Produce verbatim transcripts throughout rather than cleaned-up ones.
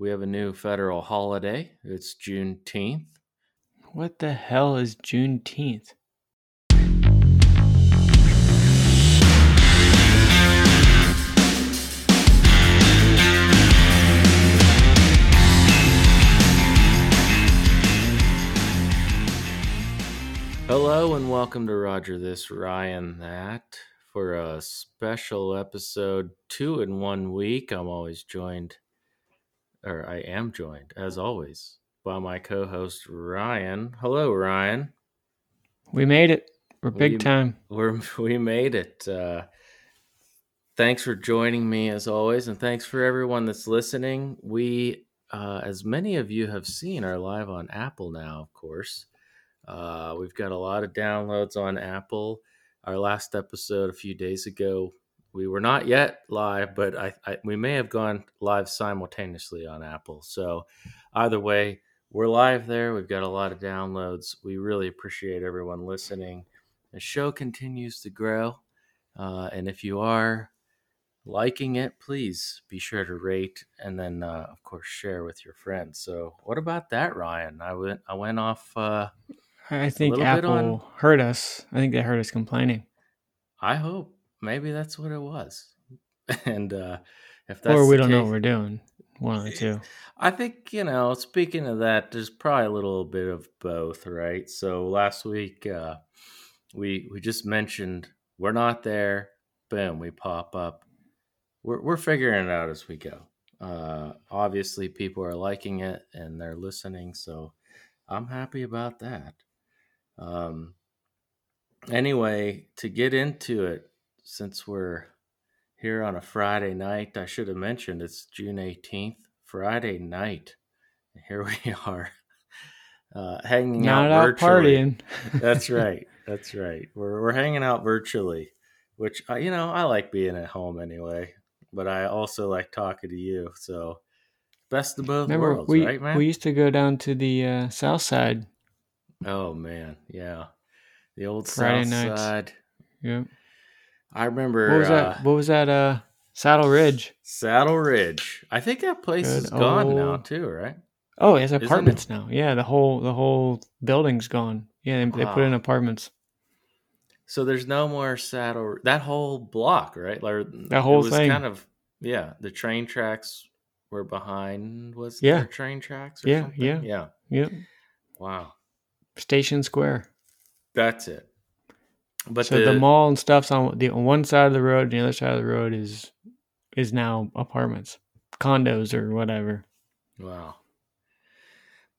We have a new federal holiday. It's Juneteenth. What the hell is Juneteenth? Hello and welcome to Roger This, Ryan That for a special episode two in one week. I'm always joined, or I am joined, as always, by my co-host Ryan. Hello, Ryan. We made it. We're big we, time. We're, we made it. Uh, thanks for joining me as always, and thanks for everyone that's listening. We, uh, as many of you have seen, are live on Apple now, of course. Uh, we've got a lot of downloads on Apple. Our last episode a few days ago, we were not yet live, but I, I, we may have gone live simultaneously on Apple. So either way, we're live there. We've got a lot of downloads. We really appreciate everyone listening. The show continues to grow. Uh, and if you are liking it, please be sure to rate and then, uh, of course, share with your friends. So what about that, Ryan? I went, I went off... Uh, I think Apple on... heard us. I think they heard us complaining. I hope. Maybe that's what it was. And uh, if that's or we don't case, know what we're doing. One or two. I think, you know, speaking of that, there's probably a little bit of both, right? So last week uh, we we just mentioned we're not there. Boom, we pop up. We're we're figuring it out as we go. Uh, obviously, people are liking it and they're listening, so I'm happy about that. Um, anyway, to get into it, since we're here on a Friday night, I should have mentioned it's June eighteenth, Friday night. And here we are, uh, hanging Not out virtually. Not partying. That's right. That's right. We're, we're hanging out virtually, which, I, you know, I like being at home anyway, but I also like talking to you. So best of both Remember, worlds, we, right, man? We used to go down to the uh, South Side. Oh man, yeah, the old Friday South nights. Side. Yeah, I remember. What was uh, that? What was that? Uh, Saddle Ridge. Saddle Ridge. I think that place Good is old... gone now too, right? Oh, it's apartments it? now. Yeah, the whole the whole building's gone. Yeah, they, wow. they put in apartments. So there's no more Saddle. That whole block, right? Like, that whole it was thing. Kind of. Yeah, the train tracks were behind. Was yeah. there train tracks? Or yeah, something? yeah, yeah, yeah. Wow. Station Square. That's it. But so the, the mall and stuff's on the on one side of the road, and the other side of the road is is now apartments, condos or whatever. Wow.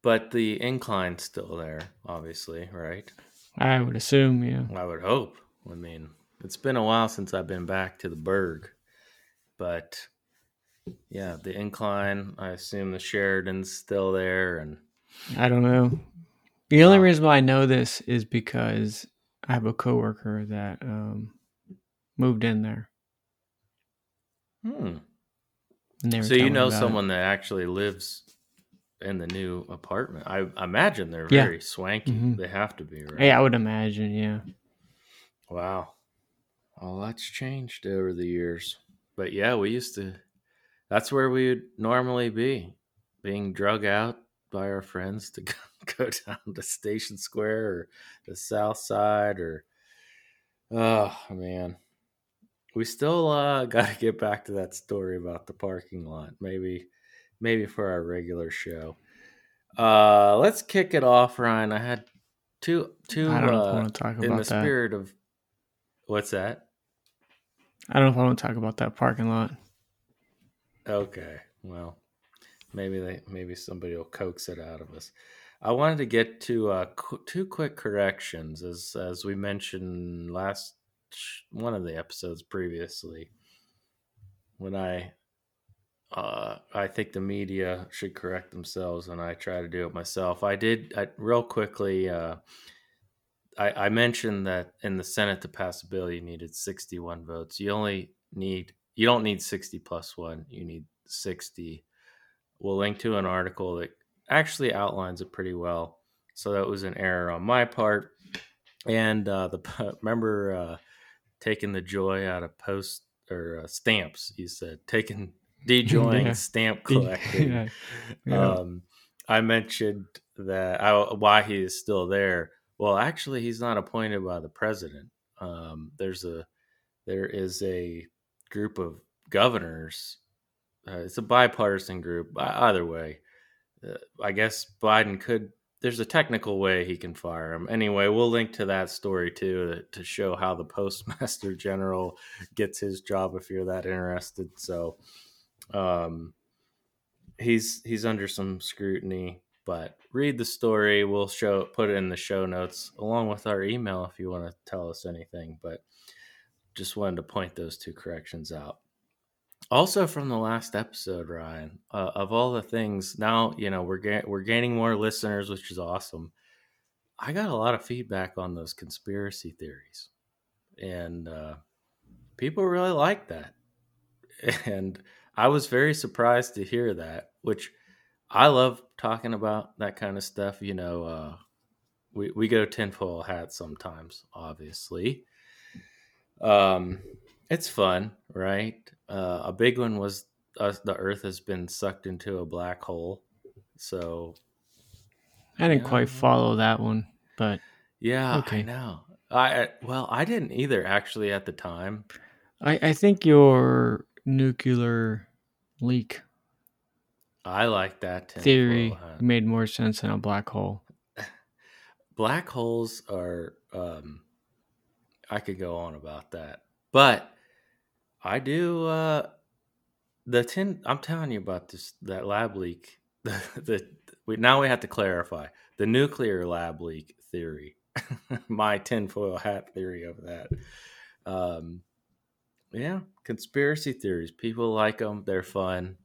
But the incline's still there, obviously, right? I would assume, yeah. I would hope. I mean, it's been a while since I've been back to the Berg. But yeah, the incline, I assume the Sheridan's still there, and I don't know. The only reason why I know this is because I have a coworker that um, moved in there. Hmm. So you know someone it. that actually lives in the new apartment. I, I imagine they're yeah. very swanky. Mm-hmm. They have to be, right? Yeah, I would imagine, yeah. Wow. Well, that's changed over the years. But yeah, we used to... That's where we would normally be, being drug out by our friends to go. Go down to Station Square or the South Side, or oh man, we still uh, got to get back to that story about the parking lot. Maybe, maybe for our regular show. Uh, let's kick it off, Ryan. I had two, two. I don't uh, want to talk about in the that. Spirit of what's that? I don't know if I want to talk about that parking lot. Okay, well, maybe they, maybe somebody will coax it out of us. I wanted to get to uh, qu- two quick corrections, as as we mentioned last one of the episodes previously. When I, uh, I think the media should correct themselves, and I try to do it myself. I did I, real quickly. Uh, I, I mentioned that in the Senate to pass a bill, you needed sixty-one votes. You only need you don't need sixty plus one. You need sixty. We'll link to an article that actually outlines it pretty well. So that was an error on my part. And uh, the remember uh, taking the joy out of post or uh, stamps. You said taking DJing, yeah. stamp collecting. Yeah. Yeah. Um, I mentioned that I, why he is still there. Well, actually, he's not appointed by the president. Um, there's a there is a group of governors. Uh, it's a bipartisan group. Either way, uh, I guess Biden could. There's a technical way he can fire him. Anyway, we'll link to that story too to, to show how the Postmaster General gets his job if you're that interested. So, um, he's he's under some scrutiny. But read the story. We'll show put it in the show notes along with our email if you want to tell us anything. But just wanted to point those two corrections out. Also from the last episode, Ryan, uh, of all the things, now, you know, we're ga- we're gaining more listeners, which is awesome. I got a lot of feedback on those conspiracy theories, and uh, people really like that. And I was very surprised to hear that, which I love talking about that kind of stuff. You know, uh, we, we go tinfoil hats sometimes, obviously. Um, it's fun, right? Uh, a big one was uh, the Earth has been sucked into a black hole. So I didn't yeah. quite follow that one, but yeah, okay. I know. I well, I didn't either actually at the time. I, I think your nuclear leak. I like that theory made more sense than a black hole. Black holes are. Um, I could go on about that, but. I do uh, the ten. I'm telling you about this that lab leak. The, the we now we have to clarify the nuclear lab leak theory. My tinfoil hat theory of that. Um, yeah, conspiracy theories. People like them. They're fun.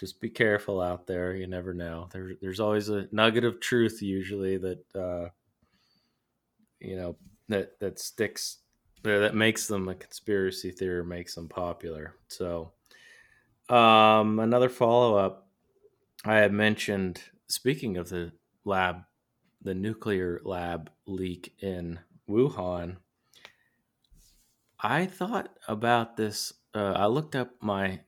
Just be careful out there. You never know. There, there's always a nugget of truth usually that uh, you know that that sticks. That makes them a conspiracy theory, makes them popular. So um, another follow-up I had mentioned, speaking of the lab, the nuclear lab leak in Wuhan, I thought about this. Uh, I looked up my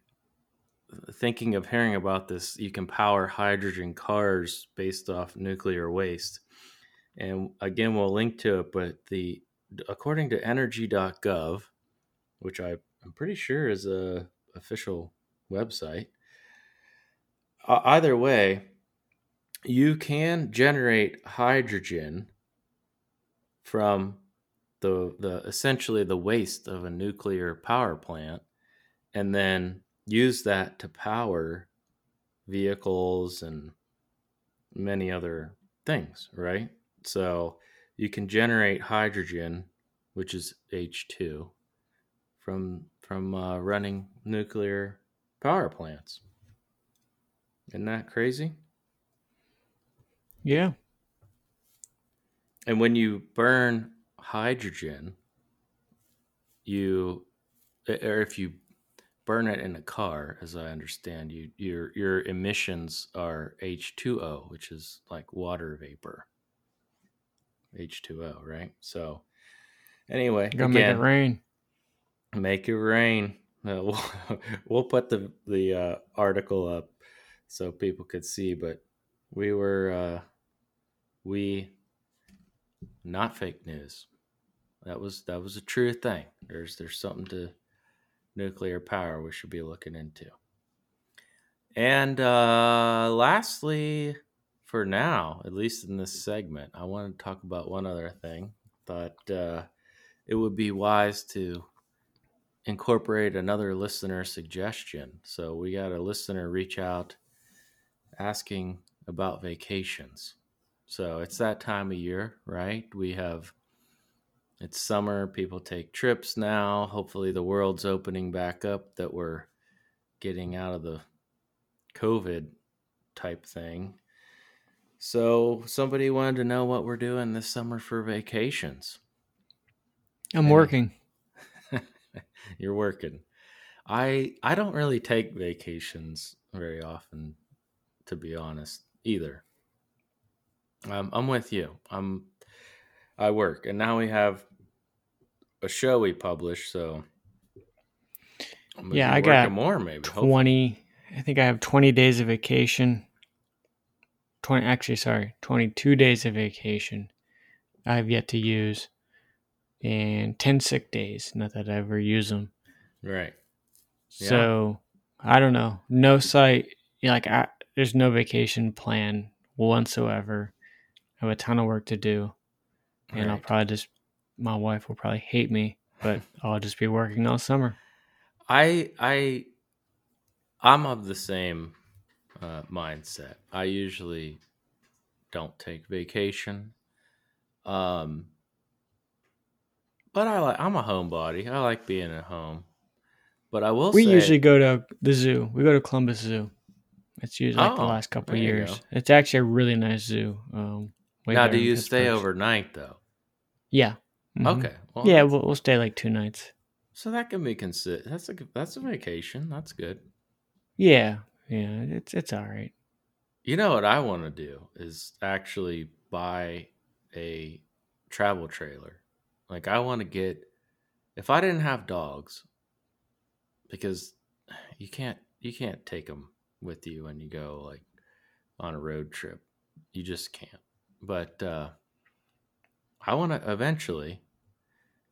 thinking of hearing about this. You can power hydrogen cars based off nuclear waste. And again, we'll link to it, but the according to energy dot gov, which I, I'm pretty sure is a official website, uh, either way, you can generate hydrogen from the the essentially the waste of a nuclear power plant, and then use that to power vehicles and many other things, right? So you can generate hydrogen, which is H two, from from uh, running nuclear power plants. Isn't that crazy? Yeah. And when you burn hydrogen, you, or if you burn it in a car, as I understand, you your your emissions are H two O, which is like water vapor. H two O, right? So, anyway, gotta make it rain. Make it rain. Uh, we'll, we'll put the the uh, article up so people could see. But we were uh, we not fake news. That was that was a true thing. There's there's something to nuclear power we should be looking into. And uh, lastly. For now, at least in this segment, I want to talk about one other thing. Thought uh, it would be wise to incorporate another listener suggestion. So we got a listener reach out asking about vacations. So it's that time of year, right? We have, it's summer, people take trips now. Hopefully the world's opening back up, that we're getting out of the COVID type thing. So somebody wanted to know what we're doing this summer for vacations. I'm working. You're working. I I don't really take vacations very often, to be honest, either. Um, I'm with you. I'm I work, and now we have a show we publish. So I'm yeah, I got more maybe twenty. Hopefully. I think I have twenty days of vacation. twenty, actually, sorry, twenty-two days of vacation I've yet to use, and ten sick days. Not that I ever use them. Right. Yeah. So I don't know. No site. Like I, there's no vacation plan whatsoever. I have a ton of work to do, and right. I'll probably just, my wife will probably hate me, but I'll just be working all summer. I, I, I'm of the same uh, mindset. I usually don't take vacation. Um, but I like, I'm a homebody. I like being at home, but I will we say. We usually go to the zoo. We go to Columbus Zoo. It's usually oh, like the last couple of years. It's actually a really nice zoo. Um, now, do you stay overnight though? Yeah. Mm-hmm. Okay. Well, yeah, we'll, we'll stay like two nights. So that can be considered. That's a that's a vacation. That's good. Yeah, yeah, it's it's all right. You know what I want to do is actually buy a travel trailer. Like I want to get. If I didn't have dogs, because you can't you can't take them with you when you go like on a road trip, you just can't. But uh, I want to eventually.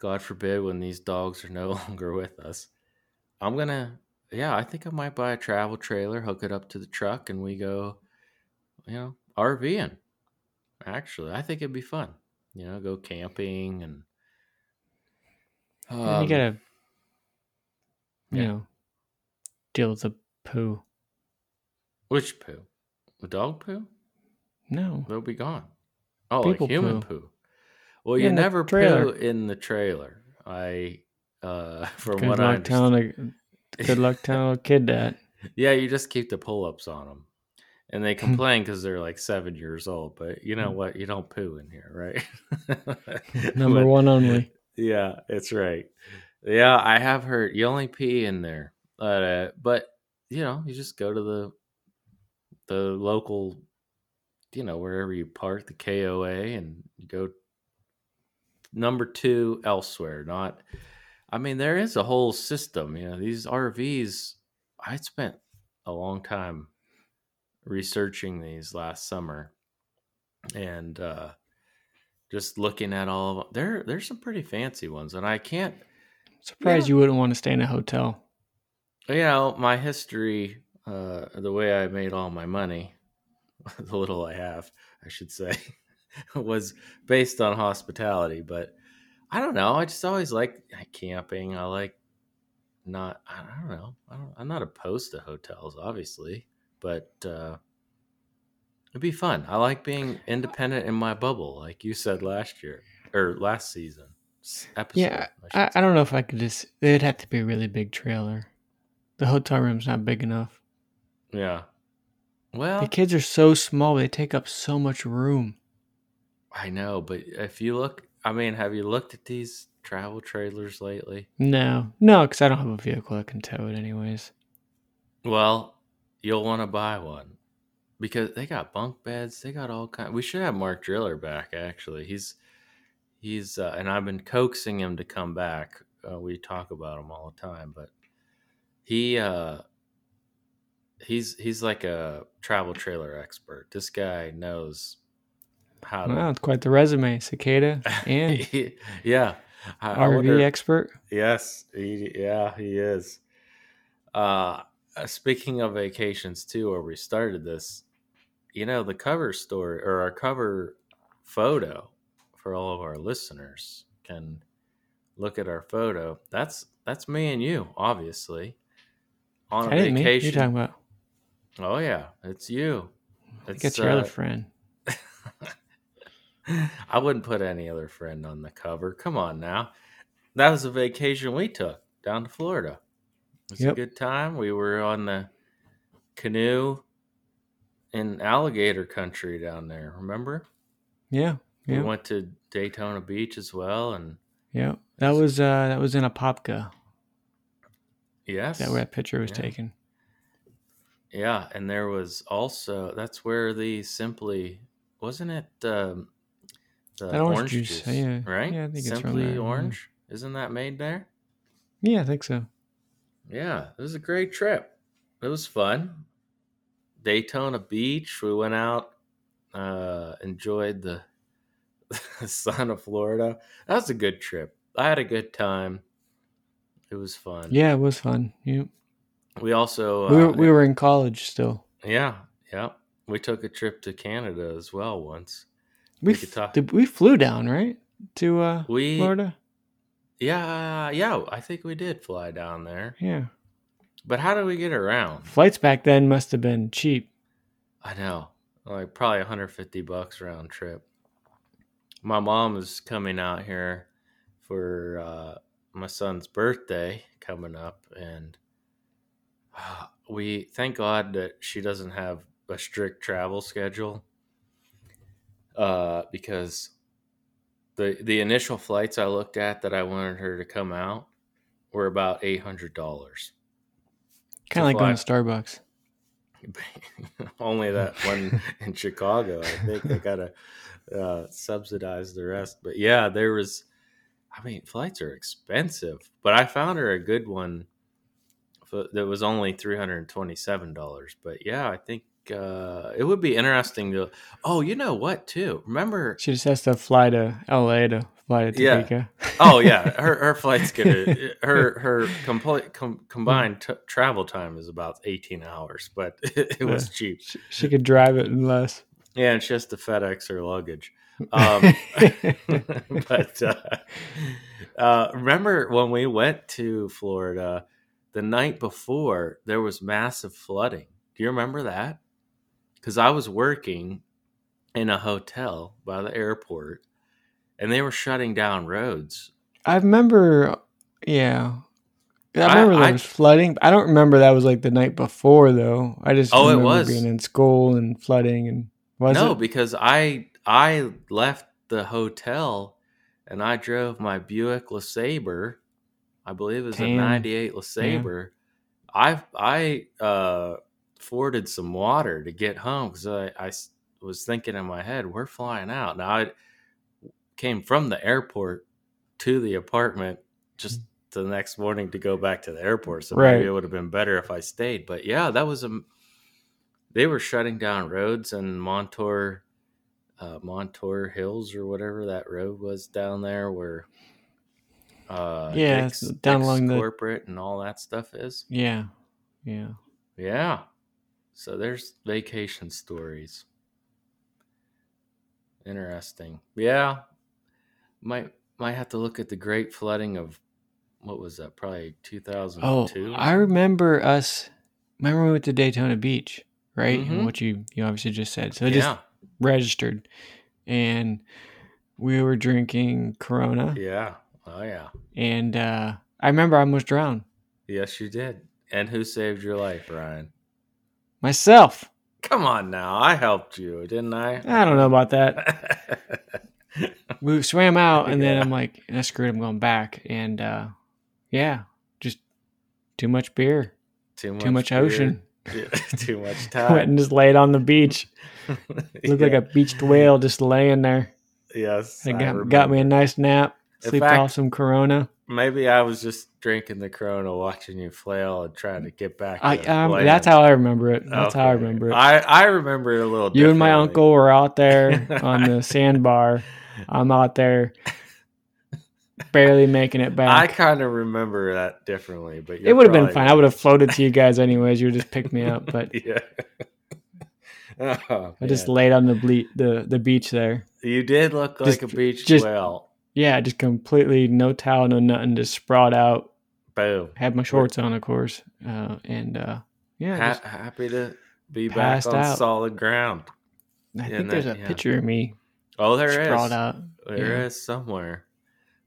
God forbid when these dogs are no longer with us, I'm going to, yeah, I think I might buy a travel trailer, hook it up to the truck, and we go, you know, RVing. Actually, I think it'd be fun. You know, go camping and. Um, and you got to, you yeah. know, deal with the poo. Which poo? The dog poo? No. They'll be gone. Oh, People like human poo. poo. Well, you never poo in the trailer. I, uh, from good what luck I understand. A, good luck telling a kid that. Yeah, you just keep the pull-ups on them. And they complain because they're like seven years old. But you know what? You don't poo in here, right? Number but, one only. Yeah, it's right. Yeah, I have heard. You only pee in there. Uh, but, you know, you just go to the the local, you know, wherever you park, the K O A, and you go number two elsewhere. Not, I mean, there is a whole system, you know, these R Vs. I spent a long time researching these last summer and uh, just looking at all of them. There, there's some pretty fancy ones, and I can't. Surprised you, know, you wouldn't want to stay in a hotel. You know, my history, uh, the way I made all my money, the little I have, I should say. Was based on hospitality, but I don't know. I just always like camping. I like not, I don't know. I don't, I'm not opposed to hotels, obviously, but uh, it'd be fun. I like being independent in my bubble, like you said last year or last season. Episode, yeah, I, I, I don't know if I could just, it'd have to be a really big trailer. The hotel room's not big enough. Yeah. Well, the kids are so small, they take up so much room. I know, but if you look, I mean, have you looked at these travel trailers lately? No, no, because I don't have a vehicle that can tow it anyways. Well, you'll want to buy one because they got bunk beds. They got all kinds. We should have Mark Driller back, actually. He's, he's, uh, and I've been coaxing him to come back. Uh, we talk about him all the time, but he, uh, he's, he's like a travel trailer expert. This guy knows. How to, wow, it's quite the resume. Cicada and yeah, I, R V I wonder, expert. Yes, he, yeah, he is. Uh, speaking of vacations too, where we started this, you know, the cover story or our cover photo for all of our listeners can look at our photo. That's that's me and you, obviously, on a vacation. Me. You're talking about? Oh yeah, it's you. It's, it's your uh, other friend. I wouldn't put any other friend on the cover. Come on now. That was a vacation we took down to Florida. It was yep. a good time. We were on the canoe in alligator country down there. Remember? Yeah. yeah. We went to Daytona Beach as well. And yeah, that was uh, that was in Apopka. Yes. That where that picture was yeah. taken. Yeah. And there was also, that's where the Simply, wasn't it... Um, The that orange, orange juice, juice yeah. right? Yeah, I think Simply it's from that. Orange. Yeah. Isn't that made there? Yeah, I think so. Yeah, it was a great trip. it was fun. Daytona Beach. We went out, uh, enjoyed the, the sun of Florida. That was a good trip. I had a good time. It was fun. Yeah, it was fun. Yeah. We also... We were, uh, we were in college still. Yeah, yeah. We took a trip to Canada as well once. We, we, could talk. Did, we flew down, right? To uh, we, Florida? Yeah, yeah. I think we did fly down there. Yeah. But how did we get around? Flights back then must have been cheap. I know. Like probably one hundred fifty bucks round trip. My mom is coming out here for uh, my son's birthday coming up, and uh, we thank God that she doesn't have a strict travel schedule, uh, because the the initial flights I looked at that I wanted her to come out were about eight hundred dollars. Kind of like going to Starbucks. Only that one in Chicago. I think they got to uh, subsidize the rest. But yeah, there was... I mean, flights are expensive, but I found her a good one that was only three hundred twenty-seven dollars. But yeah, I think uh, it would be interesting to... Oh, you know what, too? Remember... She just has to fly to L A to fly to Topeka. Yeah. Oh, yeah. Her her flight's gonna... Her, her compl- com- combined t- travel time is about eighteen hours, but it, it was uh, cheap. She, she could drive it in less. Yeah, and she has to FedEx her luggage. um but uh, uh remember when we went to Florida the night before, there was massive flooding. Do you remember that? Because I was working in a hotel by the airport and they were shutting down roads. I remember yeah I remember I, there I, was flooding. I don't remember that was like the night before though. I just oh, remember it was. Being in school and flooding and was no, it? Because I I left the hotel and I drove my Buick LeSabre. I believe it was Damn. a ninety-eight LeSabre. I I uh, forded some water to get home because I, I was thinking in my head, we're flying out. Now, I came from the airport to the apartment just the next morning to go back to the airport. So right. Maybe it would have been better if I stayed. But yeah, that was a... They were shutting down roads in Montour... Uh, Montour Hills or whatever that road was down there where uh yeah Dick's, down Dick's along corporate the... and all that stuff is yeah yeah yeah so there's vacation stories. Interesting. Yeah, might might have to look at the great flooding of what was that, probably two thousand two. Oh, I remember us remember we went to Daytona Beach, right? Mm-hmm. And what you you obviously just said, so it yeah. just registered, and we were drinking Corona. Yeah. Oh yeah. And uh I remember I almost drowned. Yes, you did. And who saved your life, Ryan? Myself. Come on now. I helped you, didn't I? I don't know about that. We swam out and yeah. then I'm like, I screwed I'm going back. And uh yeah, just too much beer. Too much, too much beer. Ocean. Yeah, too much time. Went and just laid on the beach. Looked yeah. like a beached whale just laying there. Yes. It got, got me a nice nap. In sleeped fact, off some Corona. Maybe I was just drinking the Corona, watching you flail and trying to get back. I, um, that's how I remember it. That's okay. how I remember it. I, I remember it a little differently. You and my uncle were out there on the sandbar. I'm out there barely making it back. I kind of remember that differently, but it would have been fine. Right. I would have floated to you guys anyways. You would just pick me up, but yeah. Oh, I just laid on the ble- the the beach there. You did look like just, a beach just, whale. Yeah, just completely no towel, no nothing, just sprawled out. Boom. Had my shorts on, of course, uh, and uh, yeah, ha- just happy to be back on out. solid ground. I think there's that, a yeah. picture of me. Oh, there sprawled is sprawled out. There yeah. is somewhere.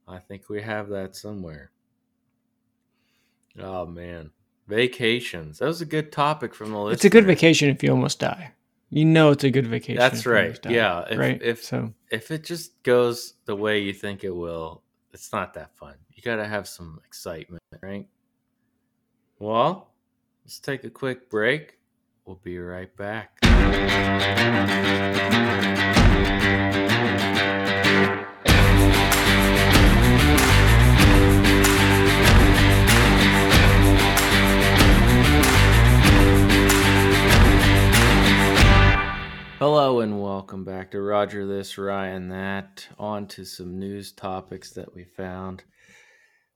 I think we have that somewhere. Oh, man. Vacations. That was a good topic from the list. It's a good vacation if you almost die. You know it's a good vacation. That's right. Die, yeah. If, right? If, so. if it just goes the way you think it will, it's not that fun. You got to have some excitement, right? Well, let's take a quick break. We'll be right back. Hello and welcome back to Roger This, Ryan That. On to some news topics that we found.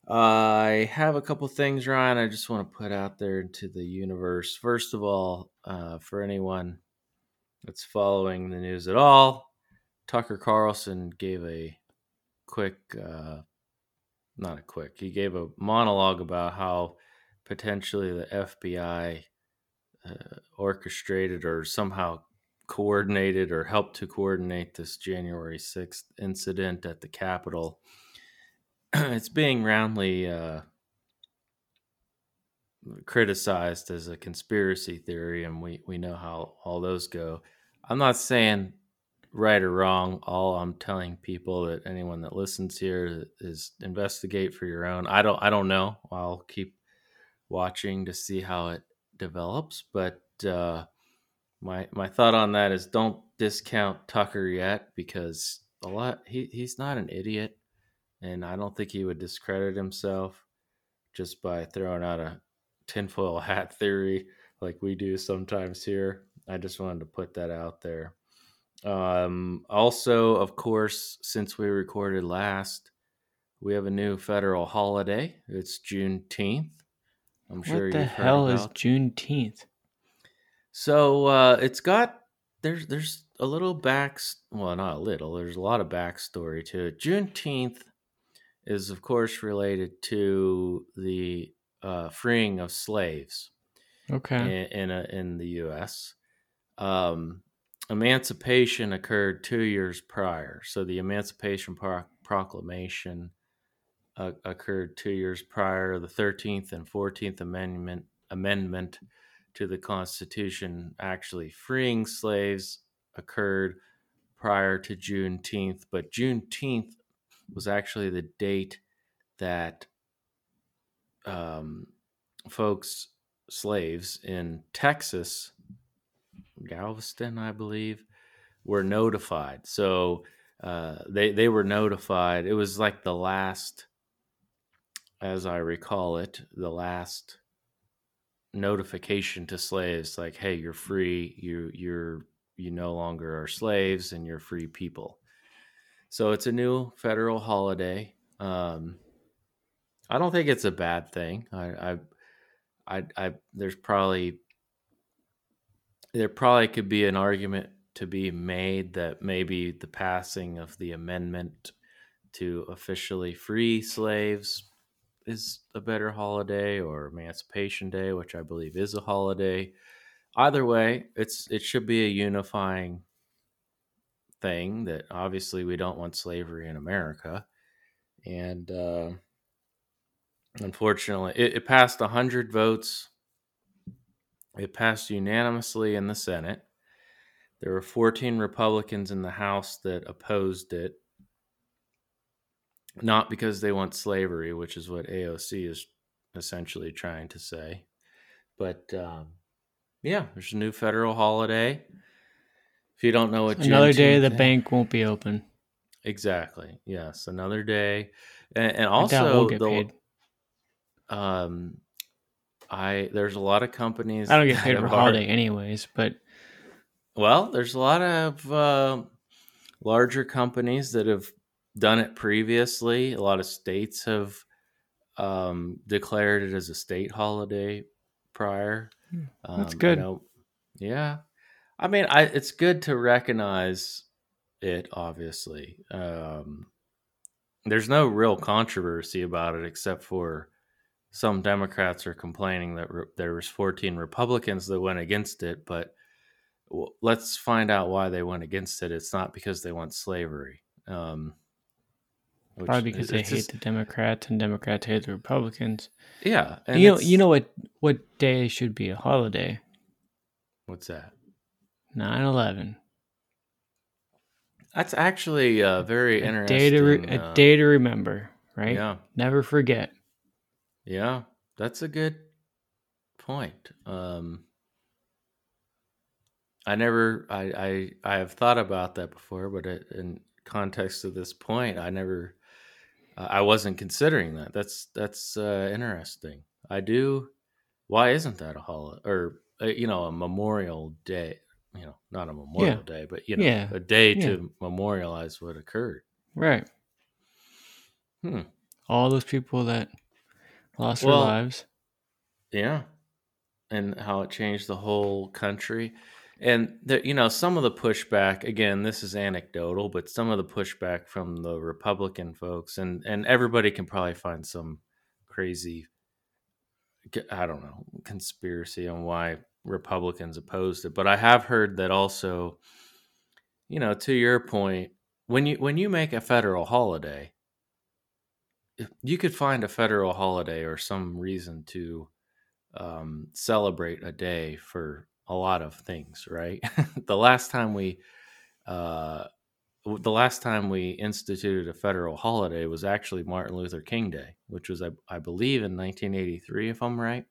Uh, I have a couple things, Ryan, I just want to put out there into the universe. First of all, uh, for anyone that's following the news at all, Tucker Carlson gave a quick, uh, not a quick, he gave a monologue about how potentially the F B I uh, orchestrated or somehow coordinated or helped to coordinate this January sixth incident at the Capitol. It's being roundly uh, criticized as a conspiracy theory, and we, we know how all those go. I'm not saying right or wrong. All I'm telling people, that anyone that listens here, is investigate for your own. I don't I don't know. I'll keep watching to see how it develops, but uh, my my thought on that is don't discount Tucker yet, because a lot he, he's not an idiot. And I don't think he would discredit himself just by throwing out a tinfoil hat theory like we do sometimes here. I just wanted to put that out there. Um, also, of course, since we recorded last, we have a new federal holiday. It's Juneteenth. I'm sure you've heard about. What the hell is Juneteenth? So uh, it's got there's there's a little back well not a little there's a lot of backstory to it. Juneteenth is, of course, related to the uh, freeing of slaves. Okay. In in, a, in the U S Um, emancipation occurred two years prior. So the Emancipation Pro- Proclamation uh, occurred two years prior. The thirteenth and fourteenth Amendment amendment to the Constitution actually freeing slaves occurred prior to Juneteenth, but Juneteenth was actually the date that um, folks, slaves in Texas, Galveston, I believe, were notified. So uh, they, they were notified. It was like the last, as I recall it, the last notification to slaves, like, hey, you're free, you you're you no longer are slaves, and you're free people. So it's a new federal holiday. Um, I don't think it's a bad thing. I, I, I, I, there's probably there probably could be an argument to be made that maybe the passing of the amendment to officially free slaves is a better holiday, or Emancipation Day, which I believe is a holiday. Either way, it's it should be a unifying thing, that obviously we don't want slavery in America, and uh, unfortunately it, it passed one hundred votes. It passed unanimously in the Senate. There were fourteen Republicans in the House that opposed it, not because they want slavery, which is what A O C is essentially trying to say, but um, yeah, there's a new federal holiday. If you don't know what Juneteenth is, another day the bank won't be open. Exactly. Yes, another day, and, and also I the um, I there's a lot of companies. I don't get paid for holiday anyways, but well, there's a lot of uh, larger companies that have done it previously. A lot of states have um, declared it as a state holiday prior. Um, That's good. I know, yeah. I mean, I, it's good to recognize it, obviously. Um, there's no real controversy about it, except for some Democrats are complaining that re- there was fourteen Republicans that went against it. But w- let's find out why they went against it. It's not because they want slavery. Um, which Probably because they hate just... the Democrats, and Democrats hate the Republicans. Yeah. And you know, you know what, what day should be a holiday? What's that? nine eleven. That's actually uh, very a interesting. Day to re- a uh, day to remember, right? Yeah. Never forget. Yeah, that's a good point. Um, I never, I, I, I have thought about that before, but it, in context of this point, I never, uh, I wasn't considering that. That's that's uh, interesting. I do. Why isn't that a holiday, or uh, you know, a Memorial Day? you know, not a memorial yeah. day, but, you know, yeah. a day yeah. to memorialize what occurred. Right. Hmm. All those people that lost well, their lives. Yeah. And how it changed the whole country. And, the, you know, some of the pushback, again, this is anecdotal, but some of the pushback from the Republican folks, and, and everybody can probably find some crazy, I don't know, conspiracy on why Republicans opposed it. But I have heard that also, you know, to your point, when you when you make a federal holiday, you could find a federal holiday or some reason to um, celebrate a day for a lot of things, right? The last time we uh, the last time we instituted a federal holiday was actually Martin Luther King Day, which was, I, I believe, in nineteen eighty-three, if I'm right.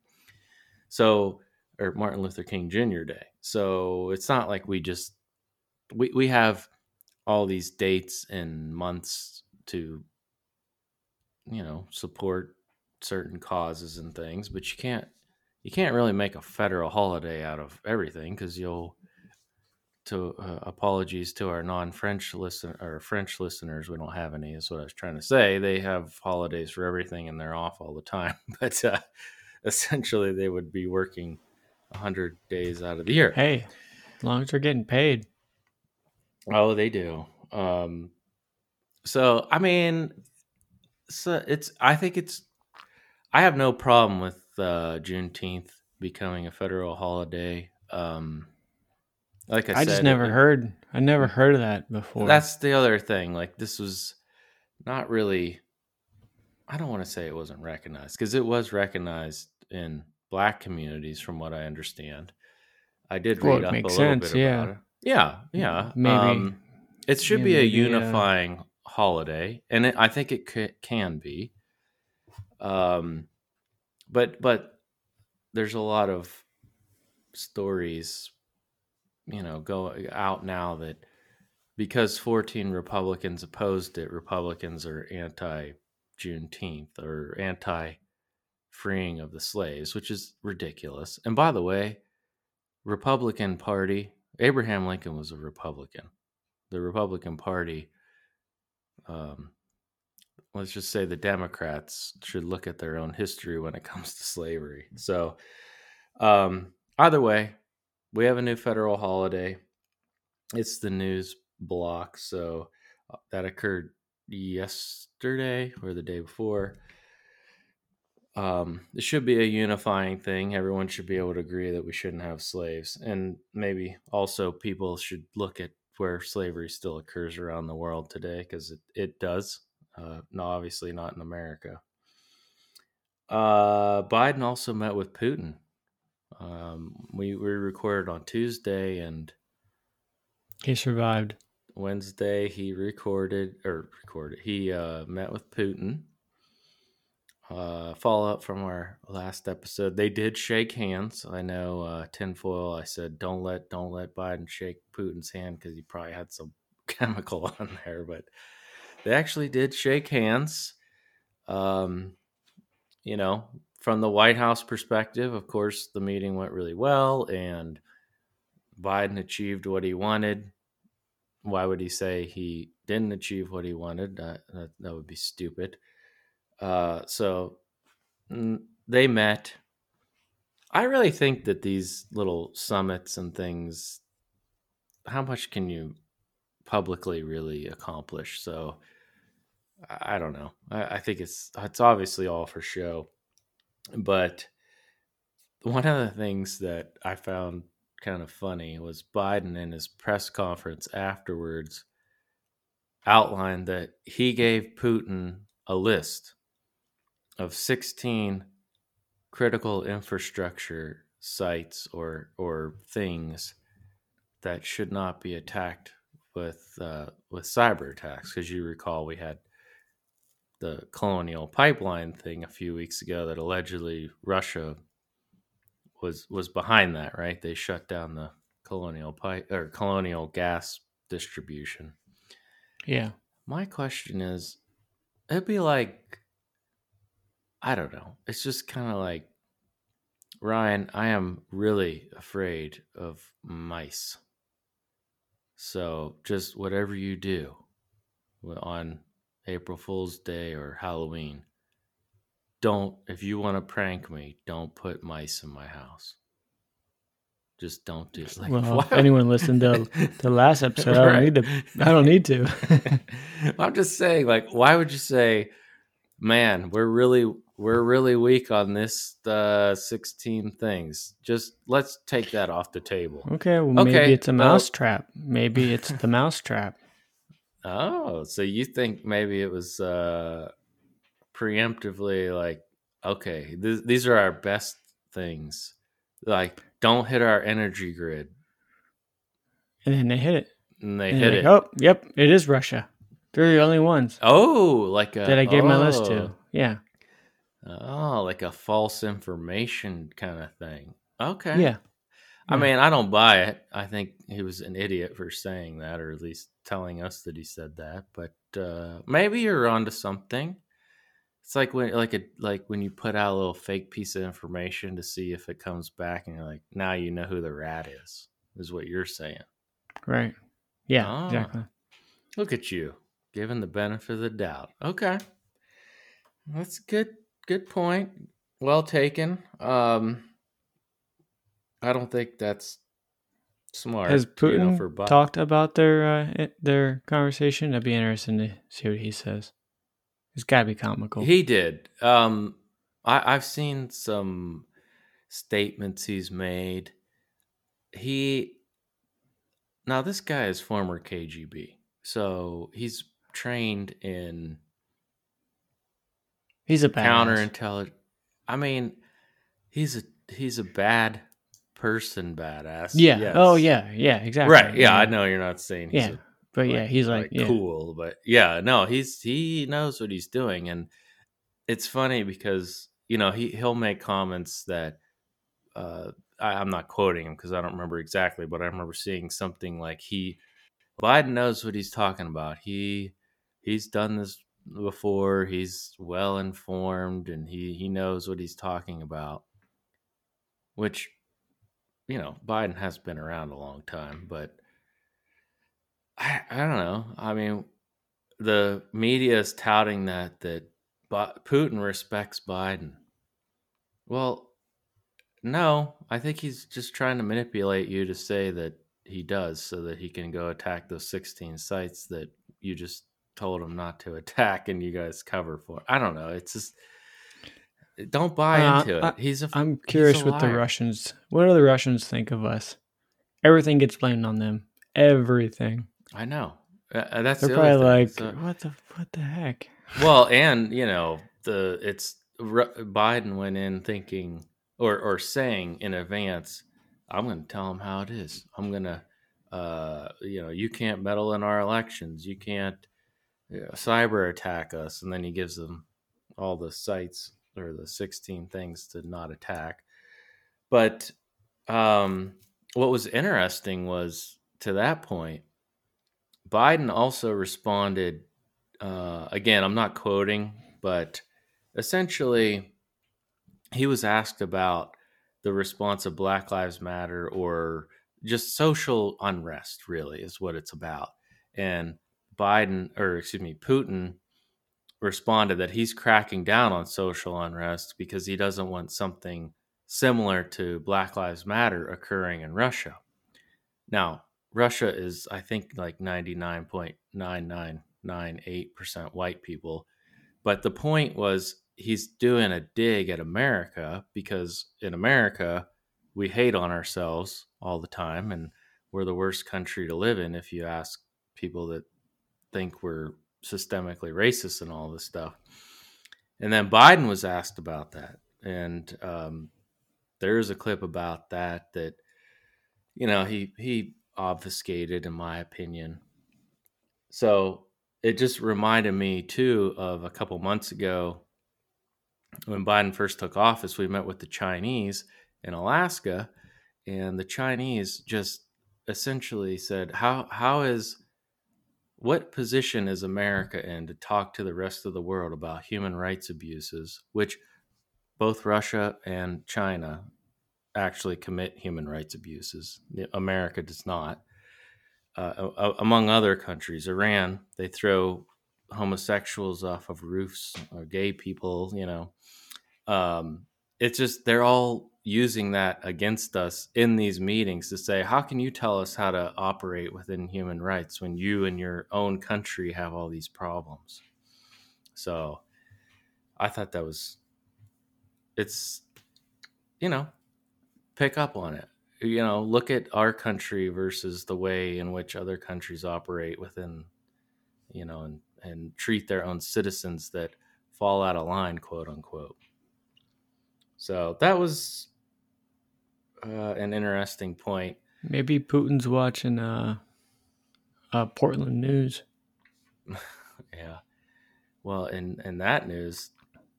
So, or Martin Luther King Junior Day. So it's not like we just, we, we have all these dates and months to, you know, support certain causes and things, but you can't, you can't really make a federal holiday out of everything. Cause you'll, to uh, apologies to our non-French listen or French listeners. We don't have any, is what I was trying to say. They have holidays for everything and they're off all the time, but uh, essentially they would be working one hundred days out of the year. Hey, as long as they're getting paid. Oh, they do. Um, so, I mean, so it's, I think it's, I have no problem with uh, Juneteenth becoming a federal holiday. Um, like I, I said, I just never it, heard, I never heard of that before. That's the other thing. Like, this was not really, I don't want to say it wasn't recognized, because it was recognized in Black communities, from what I understand. I did read well, up a little sense, bit yeah. about it. Yeah, yeah. Maybe um, it should maybe, be a unifying yeah. holiday, and it, I think it c- can be. Um, but but there's a lot of stories, you know, go out now that because fourteen Republicans opposed it, Republicans are anti-Juneteenth or anti freeing of the slaves, which is ridiculous. And by the way, Republican Party, Abraham Lincoln was a Republican. The Republican Party, um, let's just say the Democrats should look at their own history when it comes to slavery. So um, either way, we have a new federal holiday. It's the news block. So that occurred yesterday or the day before. Um, it should be a unifying thing. Everyone should be able to agree that we shouldn't have slaves. And maybe also people should look at where slavery still occurs around the world today, because it, it does. Uh, no, obviously not in America. Uh, Biden also met with Putin. Um, we, we recorded on Tuesday and... He survived. Wednesday he recorded, or recorded, he uh, met with Putin. Uh, follow up from our last episode. They did shake hands. I know uh, tinfoil. I said, don't let don't let Biden shake Putin's hand because he probably had some chemical on there. But they actually did shake hands. Um, you know, from the White House perspective, of course, the meeting went really well, and Biden achieved what he wanted. Why would he say he didn't achieve what he wanted? Uh, that, that would be stupid. Uh, so they met. I really think that these little summits and things, how much can you publicly really accomplish? So I don't know. I, I think it's, it's obviously all for show, but one of the things that I found kind of funny was Biden in his press conference afterwards outlined that he gave Putin a list of sixteen critical infrastructure sites or or things that should not be attacked with uh, with cyber attacks, because you recall we had the Colonial Pipeline thing a few weeks ago that allegedly Russia was was behind that, right? They shut down the Colonial pipe or Colonial gas distribution. Yeah. My question is, it'd be like, I don't know. It's just kind of like, Ryan, I am really afraid of mice. So just whatever you do on April Fool's Day or Halloween, don't, if you want to prank me, don't put mice in my house. Just don't do it. Like, well, if anyone listened to the last episode, right. I don't need to. I don't need to. I'm just saying, like, why would you say, man, we're really we're really weak on this uh, sixteen things. Just let's take that off the table. Okay, well, okay. Maybe it's a mouse oh. trap. Maybe it's the mouse trap. Oh, so you think maybe it was uh, preemptively like, okay, th- these are our best things. Like, don't hit our energy grid. And then they hit it. And they and hit like, it. Oh, yep, it is Russia. They're the only ones. Oh, like a... That I gave oh, my list to, yeah. Oh, like a false information kind of thing. Okay. Yeah. I yeah. mean, I don't buy it. I think he was an idiot for saying that, or at least telling us that he said that. But uh, maybe you're onto something. It's like when like a like when you put out a little fake piece of information to see if it comes back, and you're like, now you know who the rat is, is what you're saying. Right. Yeah, ah, exactly. Look at you, given the benefit of the doubt. Okay. That's good. Good point. Well taken. Um, I don't think that's smart. Has Putin you know, for Biden. talked about their uh, their conversation? That'd be interesting to see what he says. It's got to be comical. He did. Um, I, I've seen some statements he's made. He now this guy is former K G B, so he's trained in. He's a bad counterintelligence. I mean, he's a he's a bad person, badass. Yeah. Yes. Oh yeah. Yeah. Exactly. Right. Yeah, yeah. I know you're not saying. He's yeah. A, but like, yeah, he's like, like yeah. cool. But yeah, no, he's he knows what he's doing, and it's funny because you know he he'll make comments that uh, I, I'm not quoting him because I don't remember exactly, but I remember seeing something like he Biden knows what he's talking about. He he's done this before, he's well informed, and he he knows what he's talking about, which, you know, Biden has been around a long time, but I, I don't know. I mean, the media is touting that that Putin respects Biden. Well, no, I think he's just trying to manipulate you to say that he does so that he can go attack those sixteen sites that you just told him not to attack, and you guys cover for it. I don't know. It's just don't buy uh, into it. He's a. I'm curious he's a what liar. The Russians. What do the Russians think of us? Everything gets blamed on them. Everything. I know. Uh, that's they're the probably like so, what the what the heck. Well, and you know the it's Biden went in thinking or or saying in advance, I'm going to tell him how it is. I'm going to uh you know you can't meddle in our elections. You can't. Yeah, cyber attack us, and then he gives them all the sites or the sixteen things to not attack. But um, what was interesting was to that point, Biden also responded. Uh, again, I'm not quoting, but essentially, he was asked about the response of Black Lives Matter or just social unrest, really, is what it's about, and. Biden, or excuse me, Putin responded that he's cracking down on social unrest because he doesn't want something similar to Black Lives Matter occurring in Russia. Now, Russia is, I think, like ninety-nine point nine nine nine eight percent white people. But the point was he's doing a dig at America because in America, we hate on ourselves all the time. And we're the worst country to live in if you ask people that think we're systemically racist and all this stuff. And then Biden was asked about that. And um, there is a clip about that that, you know, he, he obfuscated, in my opinion. So it just reminded me, too, of a couple months ago when Biden first took office, we met with the Chinese in Alaska. And the Chinese just essentially said, how how is... What position is America in to talk to the rest of the world about human rights abuses, which both Russia and China actually commit human rights abuses? America does not. uh, among other countries. Iran, they throw homosexuals off of roofs, or gay people, you know. Um, it's just, they're all using that against us in these meetings to say, how can you tell us how to operate within human rights when you and your own country have all these problems? So I thought that was, it's, you know, pick up on it. You know, look at our country versus the way in which other countries operate within, you know, and, and treat their own citizens that fall out of line, quote unquote. So that was uh, an interesting point. Maybe Putin's watching uh, uh, Portland News. Yeah. Well, in, in that news,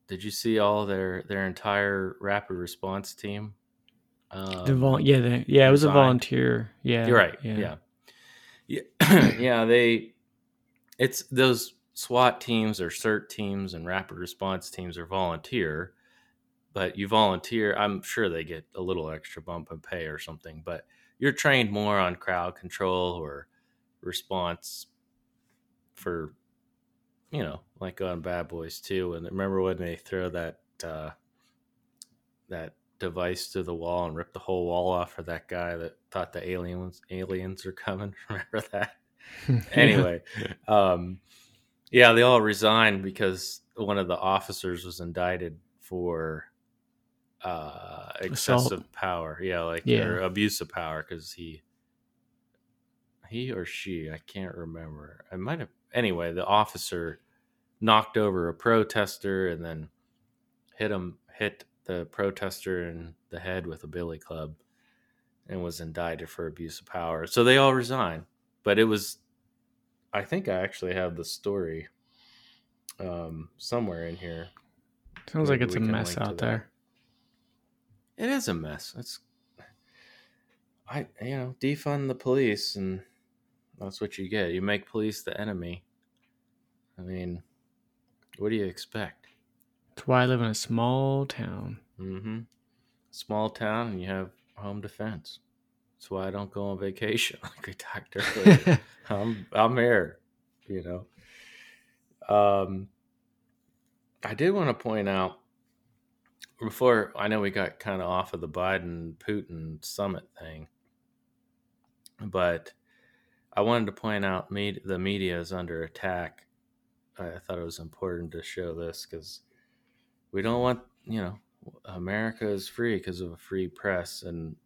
did you see all their, their entire rapid response team? Um, the vol- yeah, they, yeah, it was designed. A volunteer. Yeah, you're right. Yeah, yeah, yeah. Yeah, they. It's those SWAT teams or CERT teams and rapid response teams are volunteer, but you volunteer. I'm sure they get a little extra bump in pay or something, but you're trained more on crowd control or response for, you know, like on Bad Boys Two. And remember when they throw that uh, that. device to the wall and ripped the whole wall off for that guy that thought the aliens aliens are coming. Remember that? Anyway, um yeah, they all resigned because one of the officers was indicted for uh excessive assault. power, yeah, like yeah. or abuse of power, because he he or she, I can't remember. I might have anyway, the officer knocked over a protester and then hit him hit the protester in the head with a billy club and was indicted for abuse of power. So they all resigned, but it was, I think I actually have the story um, somewhere in here. Sounds Maybe like it's a mess out there. That. It is a mess. It's, I, you know, defund the police, and that's what you get. You make police the enemy. I mean, what do you expect? That's why I live in a small town. Mm-hmm. Small town, and you have home defense. That's why I don't go on vacation like we talked earlier. I'm I'm here, you know. Um, I did want to point out before, I know we got kind of off of the Biden-Putin summit thing, but I wanted to point out med- the media is under attack. I, I thought it was important to show this because we don't want, you know, America is free because of a free press, and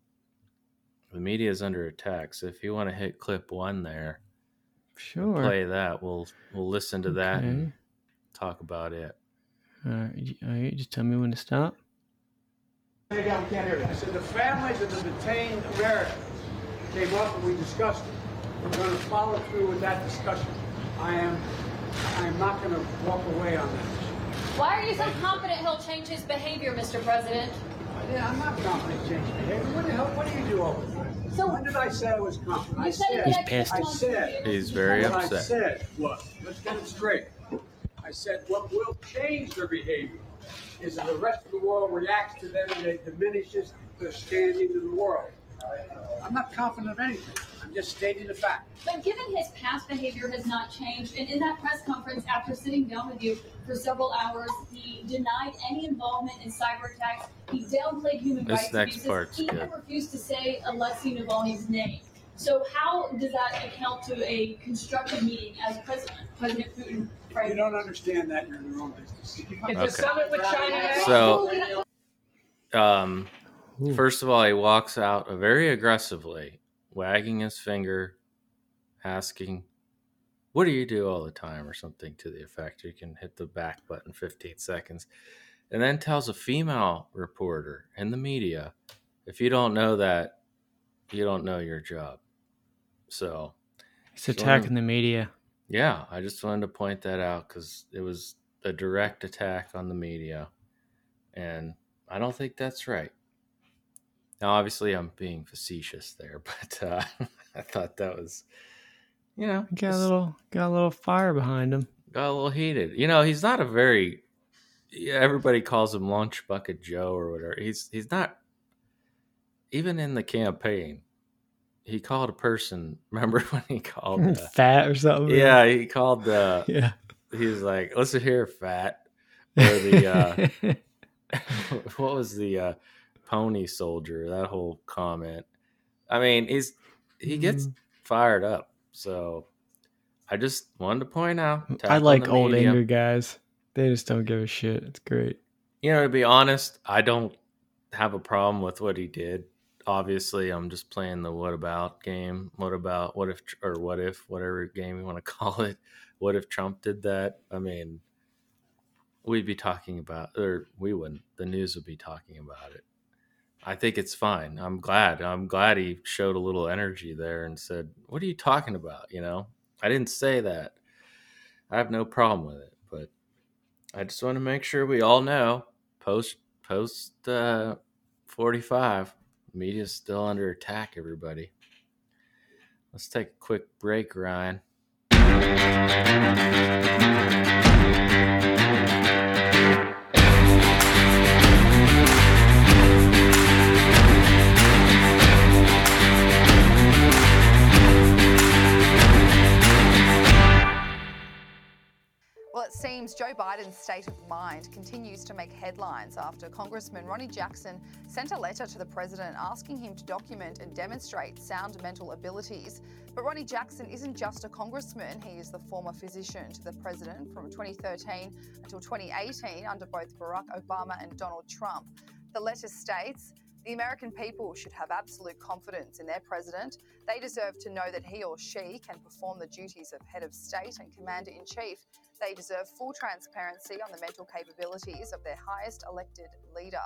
the media is under attack. So if you want to hit clip one there, sure, play that. We'll we'll listen to okay. that and talk about it. All right, all right, just tell me when to stop. Hey, down, we can't hear you. I said the families of the detained Americans came up and we discussed it. We're going to follow through with that discussion. I am, I am not going to walk away on that. Why are you so confident he'll change his behavior, Mister President? Yeah, I'm not confident he'll change behavior. What the hell? What do you do over there? So when did I say I was confident? I said, he's pissed. I said, he's very upset. I said, look, let's get it straight. I said, what will change their behavior is that the rest of the world reacts to them and it diminishes their standing in the world. I'm not confident of anything. I'm just stating the fact. But given his past behavior has not changed, and in that press conference after sitting down with you for several hours, he denied any involvement in cyber attacks. He downplayed human this rights abuses. He even refused to say Alexei Navalny's name. So how does that account to a constructive meeting as President, President Putin? If you don't understand that, you're in the wrong business. It's okay. A summit with China. So, um... first of all, he walks out very aggressively, wagging his finger, asking, what do you do all the time, or something to the effect. You can hit the back button fifteen seconds. And then tells a female reporter in the media, if you don't know that, you don't know your job. So he's attacking the media. Yeah, I just wanted to point that out because it was a direct attack on the media. And I don't think that's right. Now, obviously, I'm being facetious there, but uh, I thought that was, you know, got a little got a little fire behind him. Got a little heated. You know, he's not a very. Everybody calls him Lunch Bucket Joe or whatever. He's he's not even in the campaign. he called a person. Remember when he called uh, fat or something? Yeah, he called the. Yeah, he was like, "Listen here, fat." Or the uh, what was the uh, pony soldier? That whole comment. I mean, he's he gets mm-hmm. fired up. So I just wanted to point out. I like old media. Angry guys. They just don't give a shit. It's great. You know, to be honest, I don't have a problem with what he did. Obviously, I'm just playing the what about game. What about what if or what if whatever game you want to call it. What if Trump did that? I mean, we'd be talking about or we wouldn't. The news would be talking about it. I think it's fine. I'm glad. I'm glad he showed a little energy there and said, "What are you talking about?" You know, I didn't say that. I have no problem with it, but I just want to make sure we all know post post uh, forty-five, media's still under attack, everybody. Let's take a quick break, Ryan. It seems Joe Biden's state of mind continues to make headlines after Congressman Ronny Jackson sent a letter to the president asking him to document and demonstrate sound mental abilities. But Ronny Jackson isn't just a congressman. He is the former physician to the president from twenty thirteen until twenty eighteen under both Barack Obama and Donald Trump. The letter states, "The American people should have absolute confidence in their president. They deserve to know that he or she can perform the duties of head of state and commander-in-chief. They deserve full transparency on the mental capabilities of their highest elected leader.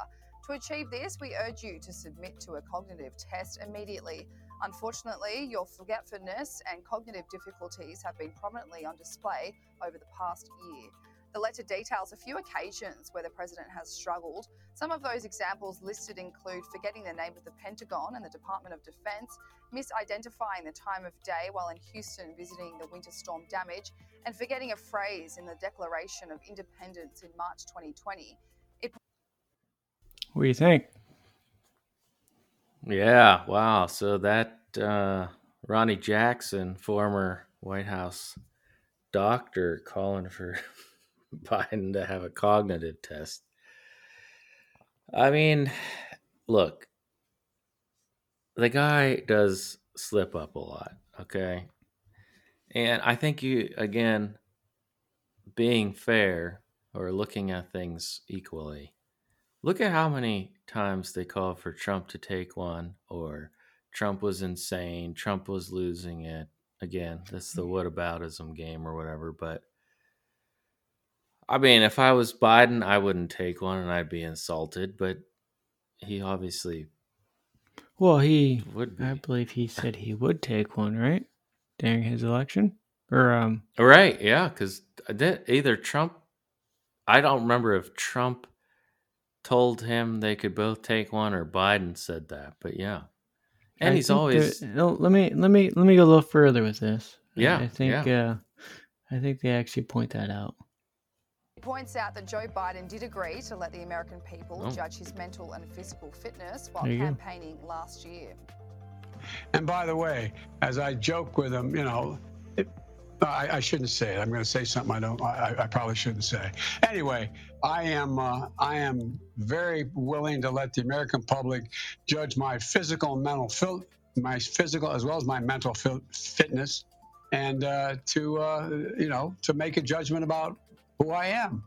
To achieve this, we urge you to submit to a cognitive test immediately. Unfortunately, your forgetfulness and cognitive difficulties have been prominently on display over the past year." The letter details a few occasions where the president has struggled. Some of those examples listed include forgetting the name of the Pentagon and the Department of Defense, misidentifying the time of day while in Houston visiting the winter storm damage, and forgetting a phrase in the Declaration of Independence in March twenty twenty. It... What do you think? Yeah, wow. So that uh, Ronny Jackson, former White House doctor, calling for... Biden to have a cognitive test. I mean, look, the guy does slip up a lot, okay? And I think you, again, being fair or looking at things equally, look at how many times they called for Trump to take one or Trump was insane, Trump was losing it. Again, that's the whataboutism game or whatever, but I mean, if I was Biden, I wouldn't take one and I'd be insulted, but he obviously Well, he would be. I believe he said he would take one, right? During his election? Or um Right, yeah, cuz either Trump I don't remember if Trump told him they could both take one or Biden said that, but yeah. And I he's always there, no, let me let me let me go a little further with this. Yeah. I, I think yeah. uh I think they actually point that out. Points out that Joe Biden did agree to let the American people oh. judge his mental and physical fitness while campaigning go. last year. And by the way, as I joke with him, you know, it, I, I shouldn't say it. I'm going to say something I don't. I, I probably shouldn't say. Anyway, I am. Uh, I am very willing to let the American public judge my physical, and mental, fil- my physical as well as my mental fil- fitness, and uh, to uh, you know, to make a judgment about who I am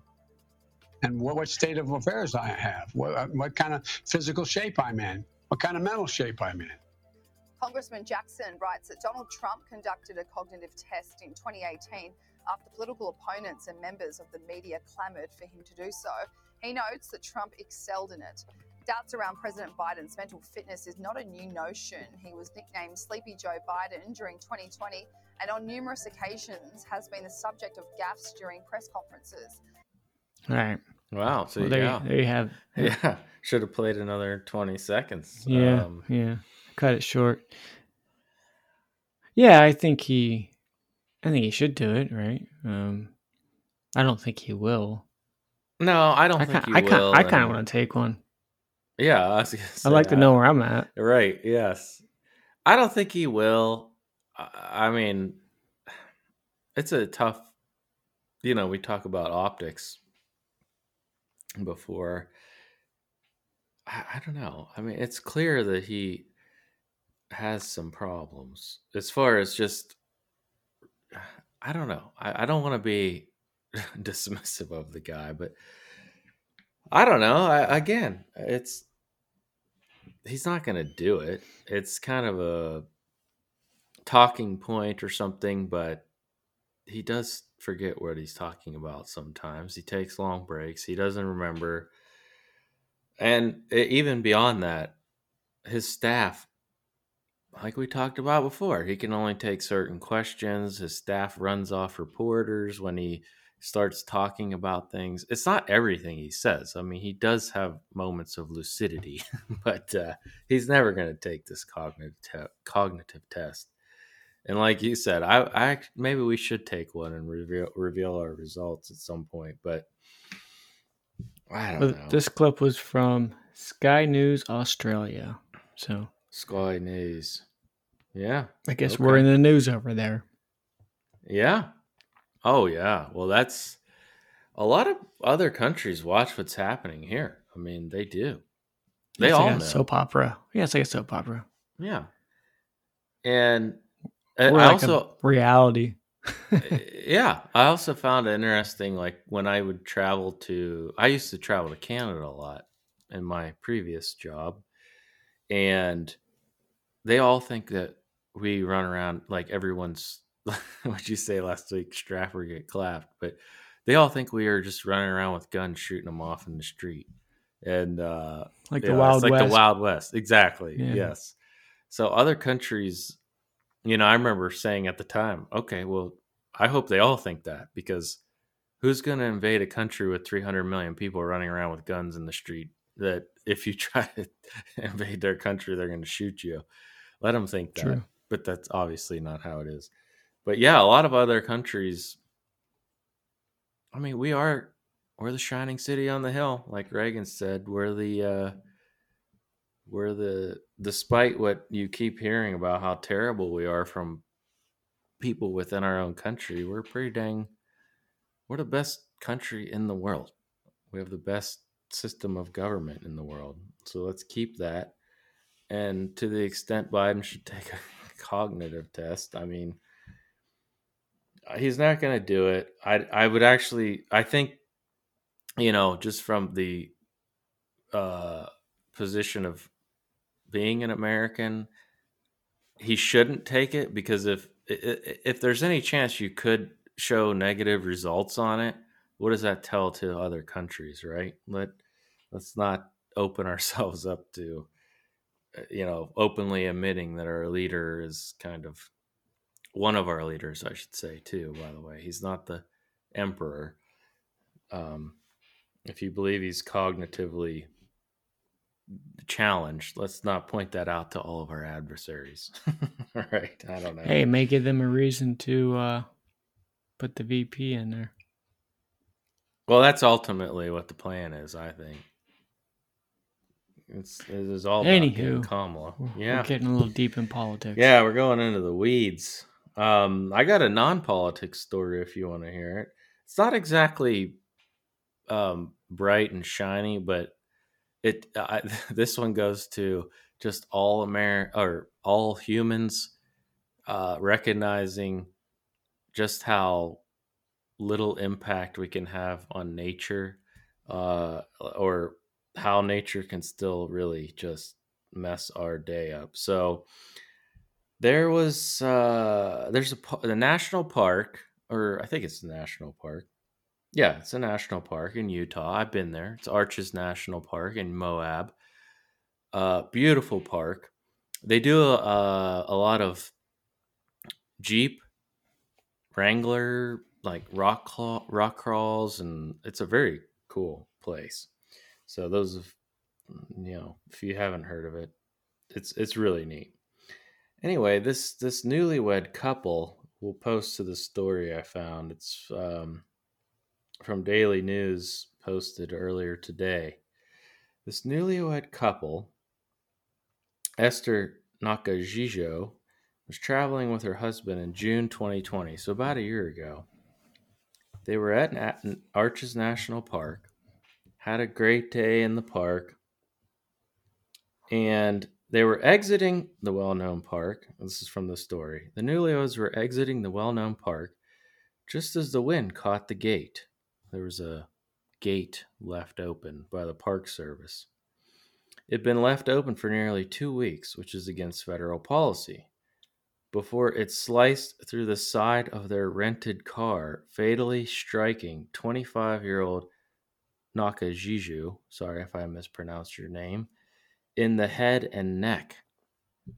and what, what state of affairs I have, what, what kind of physical shape I'm in, what kind of mental shape I'm in. Congressman Jackson writes that Donald Trump conducted a cognitive test in twenty eighteen after political opponents and members of the media clamored for him to do so. He notes that Trump excelled in it. Doubts around President Biden's mental fitness is not a new notion. He was nicknamed Sleepy Joe Biden during twenty twenty and on numerous occasions has been the subject of gaffes during press conferences. All right. Wow. So well, there, yeah. you, there you have it. Yeah. Should have played another twenty seconds. Yeah. Um, yeah. Cut it short. Yeah, I think he I think he should do it, right? Um, I don't think he will. No, I don't I think he I will. I kind of want to take one. Yeah, I, was gonna say, I like to know where I'm at. Right, yes. I don't think he will. I mean, it's a tough, you know, we talk about optics before. I, I don't know. I mean, it's clear that he has some problems as far as just, I don't know. I, I don't want to be dismissive of the guy, but I don't know. I, again, it's, he's not going to do it. It's kind of a talking point or something, but he does forget what he's talking about sometimes. He takes long breaks. He doesn't remember. And even beyond that, his staff, like we talked about before, he can only take certain questions. His staff runs off reporters when he starts talking about things. It's not everything he says. I mean, he does have moments of lucidity, but uh, he's never going to take this cognitive te- cognitive test. And like you said, I, I maybe we should take one and reveal reveal our results at some point. But I don't well, know. This clip was from Sky News Australia. So Sky News, yeah. I guess okay. We're in the news over there. Yeah. Oh yeah. Well, that's a lot of other countries watch what's happening here. I mean, they do. They yes, all like know. Soap opera. Yeah, it's like a soap opera. Yeah. And. And I like also reality. Yeah. I also found it interesting, like when I would travel to, I used to travel to Canada a lot in my previous job, and they all think that we run around like everyone's, what'd you say last week? Strapper get clapped, but they all think we are just running around with guns, shooting them off in the street. And, uh, like the yeah, Wild West. Like the Wild West. Exactly. Yeah. Yes. So other countries, you know, I remember saying at the time, okay, well, I hope they all think that, because who's going to invade a country with three hundred million people running around with guns in the street that if you try to invade their country, they're going to shoot you? Let them think that. True. But that's obviously not how it is. But yeah, a lot of other countries, I mean, we are, we're the shining city on the hill. Like Reagan said, we're the, uh, we're the, despite what you keep hearing about how terrible we are from people within our own country, we're pretty dang, we're the best country in the world. We have the best system of government in the world. So let's keep that. And to the extent Biden should take a cognitive test, I mean, he's not going to do it. I, I would actually, I think, you know, just from the, uh, position of being an American, he shouldn't take it, because if if there's any chance you could show negative results on it, what does that tell to other countries, right? Let let's not open ourselves up to, you know, openly admitting that our leader is kind of one of our leaders, I should say too, by the way. He's not the emperor. Um, if you believe he's cognitively challenged, let's not point that out to all of our adversaries. Right? I don't know. Hey, may give them a reason to uh put the V P in there. Well, that's ultimately what the plan is, I think. It's it is all about Anywho, Kamala. Yeah, we're getting a little deep in politics. Yeah, we're going into the weeds. Um, I got a non-politics story if you want to hear it. It's not exactly um bright and shiny, but It I, this one goes to just all Amer or all humans uh, recognizing just how little impact we can have on nature, uh, or how nature can still really just mess our day up. So there was uh, there's a the national park, or I think it's a national park. Yeah, it's a national park in Utah. I've been there. It's Arches National Park in Moab. Uh, beautiful park. They do a, a lot of Jeep, Wrangler, like rock claw, rock crawls, and it's a very cool place. So those, of, you know, if you haven't heard of it, it's it's really neat. Anyway, this this newlywed couple, will post to the story I found. It's um. from Daily News, posted earlier today. This newlywed couple, Esther Nakajijo was traveling with her husband in June twenty twenty, so about a year ago. They were at Arches National Park, had a great day in the park, and they were exiting the well-known park. This is from the story. The Newlyweds were exiting the well-known park just as the wind caught the gate. There was a gate left open by the Park Service. It had been left open for nearly two weeks, which is against federal policy, before it sliced through the side of their rented car, fatally striking twenty-five-year-old Nakajijo, sorry if I mispronounced your name, in the head and neck.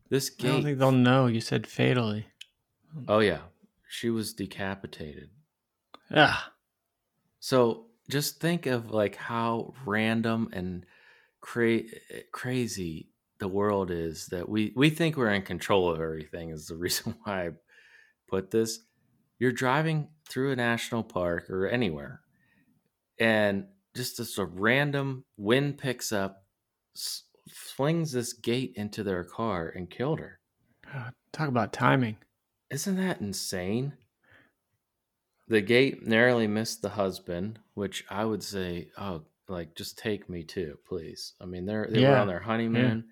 This gate... I don't think they'll know. You said fatally. Oh, yeah. She was decapitated. Yeah. So just think of like how random and cra- crazy... the world is, that we, we think we're in control of everything is the reason why I put this. You're driving through a national park or anywhere, and just this a random wind picks up, flings this gate into their car and killed her. Talk about timing. Isn't that insane? The gate narrowly missed the husband, which I would say, oh, like, just take me too, please. I mean, they're, they yeah. were on their honeymoon. Yeah.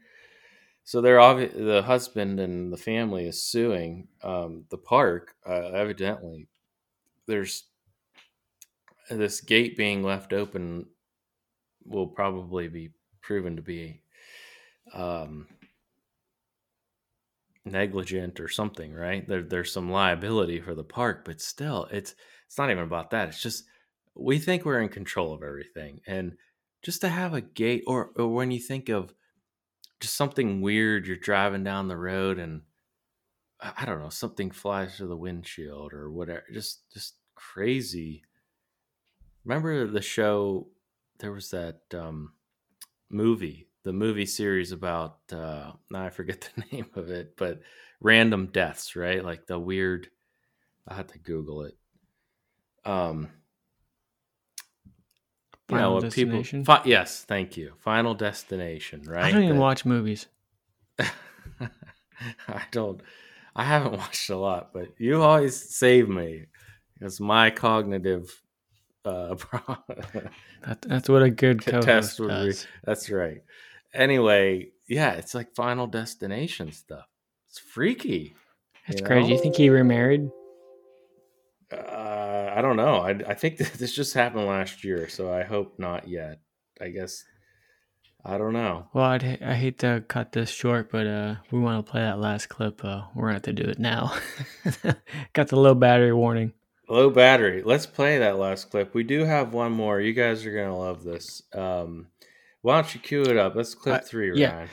So they're obvi- the husband and the family is suing um, the park. Uh, evidently, there's this gate being left open will probably be proven to be um, negligent or something, right? There, there's some liability for the park, but still, it's it's not even about that. It's just we think we're in control of everything, and just to have a gate, or, or when you think of just something weird, you're driving down the road and I don't know, something flies through the windshield or whatever. Just, just crazy. Remember the show? There was that um, movie, the movie series about, uh, now I forget the name of it, but random deaths, right? Like the weird, I had to Google it. Um, Final you know, Destination. People, fi- yes, thank you. Final Destination, right? I don't even that, watch movies. I don't. I haven't watched a lot, but you always save me. It's my cognitive. Uh, that, that's what a good test would be. That's right. Anyway, yeah, it's like Final Destination stuff. It's freaky. That's you crazy. Know? You think he remarried? Uh, I don't know. I, I think that this just happened last year, so I hope not yet. I guess I don't know. Well, I'd ha- I hate to cut this short, but uh, we want to play that last clip. Uh, we're gonna have to do it now. Got the low battery warning. Low battery. Let's play that last clip. We do have one more. You guys are gonna love this. Um, why don't you cue it up? That's clip uh, three, Ryan.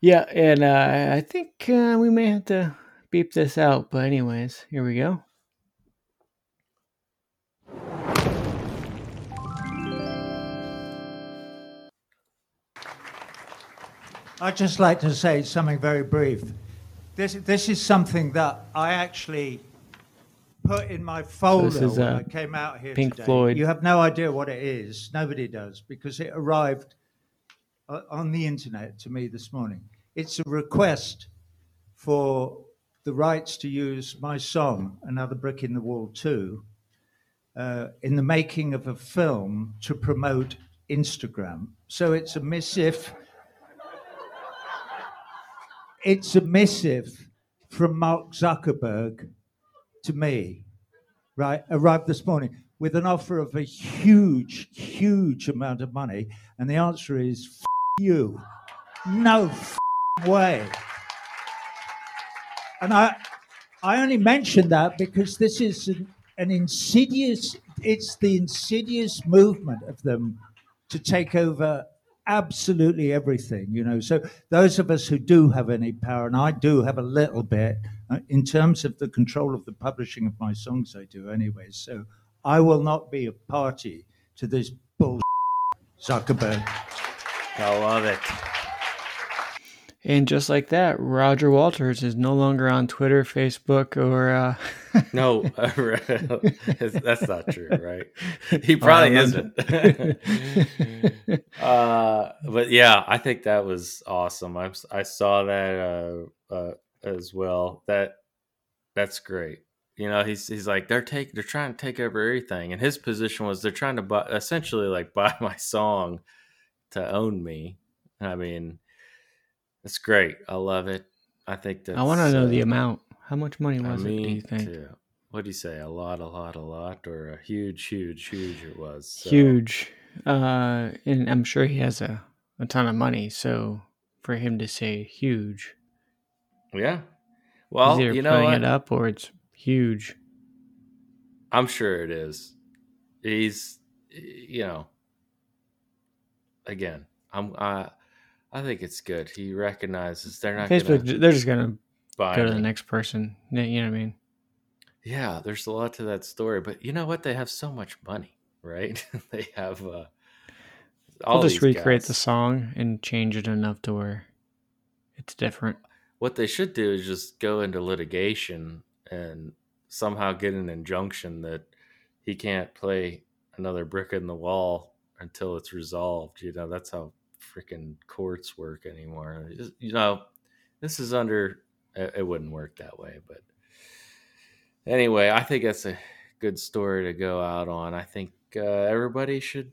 Yeah, yeah and uh, I think uh, we may have to beep this out. But anyways, here we go. I'd just like to say something very brief. This this is something that I actually put in my folder so is, uh, when I came out here Pink today. Floyd. You have no idea what it is. Nobody does, because it arrived on the internet to me this morning. It's a request for the rights to use my song, Another Brick in the Wall two, uh, in the making of a film to promote Instagram. So it's a missive... It's a missive from Mark Zuckerberg to me, right? Arrived this morning with an offer of a huge, huge amount of money. And the answer is, f*** you. No f***ing way. And I I only mention that because this is an, an insidious, it's the insidious movement of them to take over absolutely everything, you know. So those of us who do have any power, and I do have a little bit, uh, in terms of the control of the publishing of my songs, I do anyway. So I will not be a party to this bull Zuckerberg. I love it. And just like that, Roger Waters is no longer on Twitter, Facebook, or... Uh... no, that's not true, right? He probably um, isn't. uh, but yeah, I think that was awesome. I, I saw that uh, uh, as well. That That's great. You know, he's he's like, they're take, they're trying to take over everything. And his position was they're trying to buy, essentially like buy my song to own me. I mean... It's great. I love it. I think that I want to know uh, the amount. How much money was I mean, it, do you think? Too. What do you say? A lot, a lot, a lot, or a huge, huge, huge it was. So. Huge. Uh, and I'm sure he has a, a ton of money. So for him to say huge. Yeah. Well, you know, putting it up or it's huge. I'm sure it is. He's, you know, again, I'm, I, I think it's good. He recognizes they're not Facebook, gonna they're just gonna buy go to it. The next person. You know what I mean? Yeah, there's a lot to that story, but you know what? They have so much money, right? They have uh, all. We'll just these recreate guys. The song and change it enough to where it's different. What they should do is just go into litigation and somehow get an injunction that he can't play another brick in the wall until it's resolved. You know, that's how freaking courts work anymore. You know, this is under, it wouldn't work that way, but anyway, I think that's a good story to go out on. I think uh, everybody should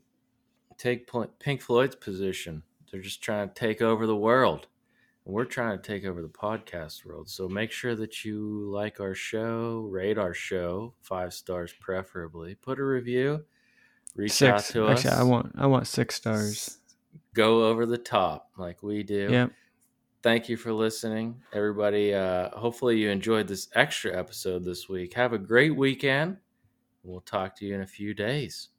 take Pink Floyd's position. They're just trying to take over the world, and we're trying to take over the podcast world. So make sure that you like our show, rate our show, five stars preferably, put a review, reach six. Out to Actually, us. I want, I want six stars. Go over the top like we do. Yep. Thank you for listening, everybody. Uh, hopefully you enjoyed this extra episode this week. Have a great weekend. We'll talk to you in a few days.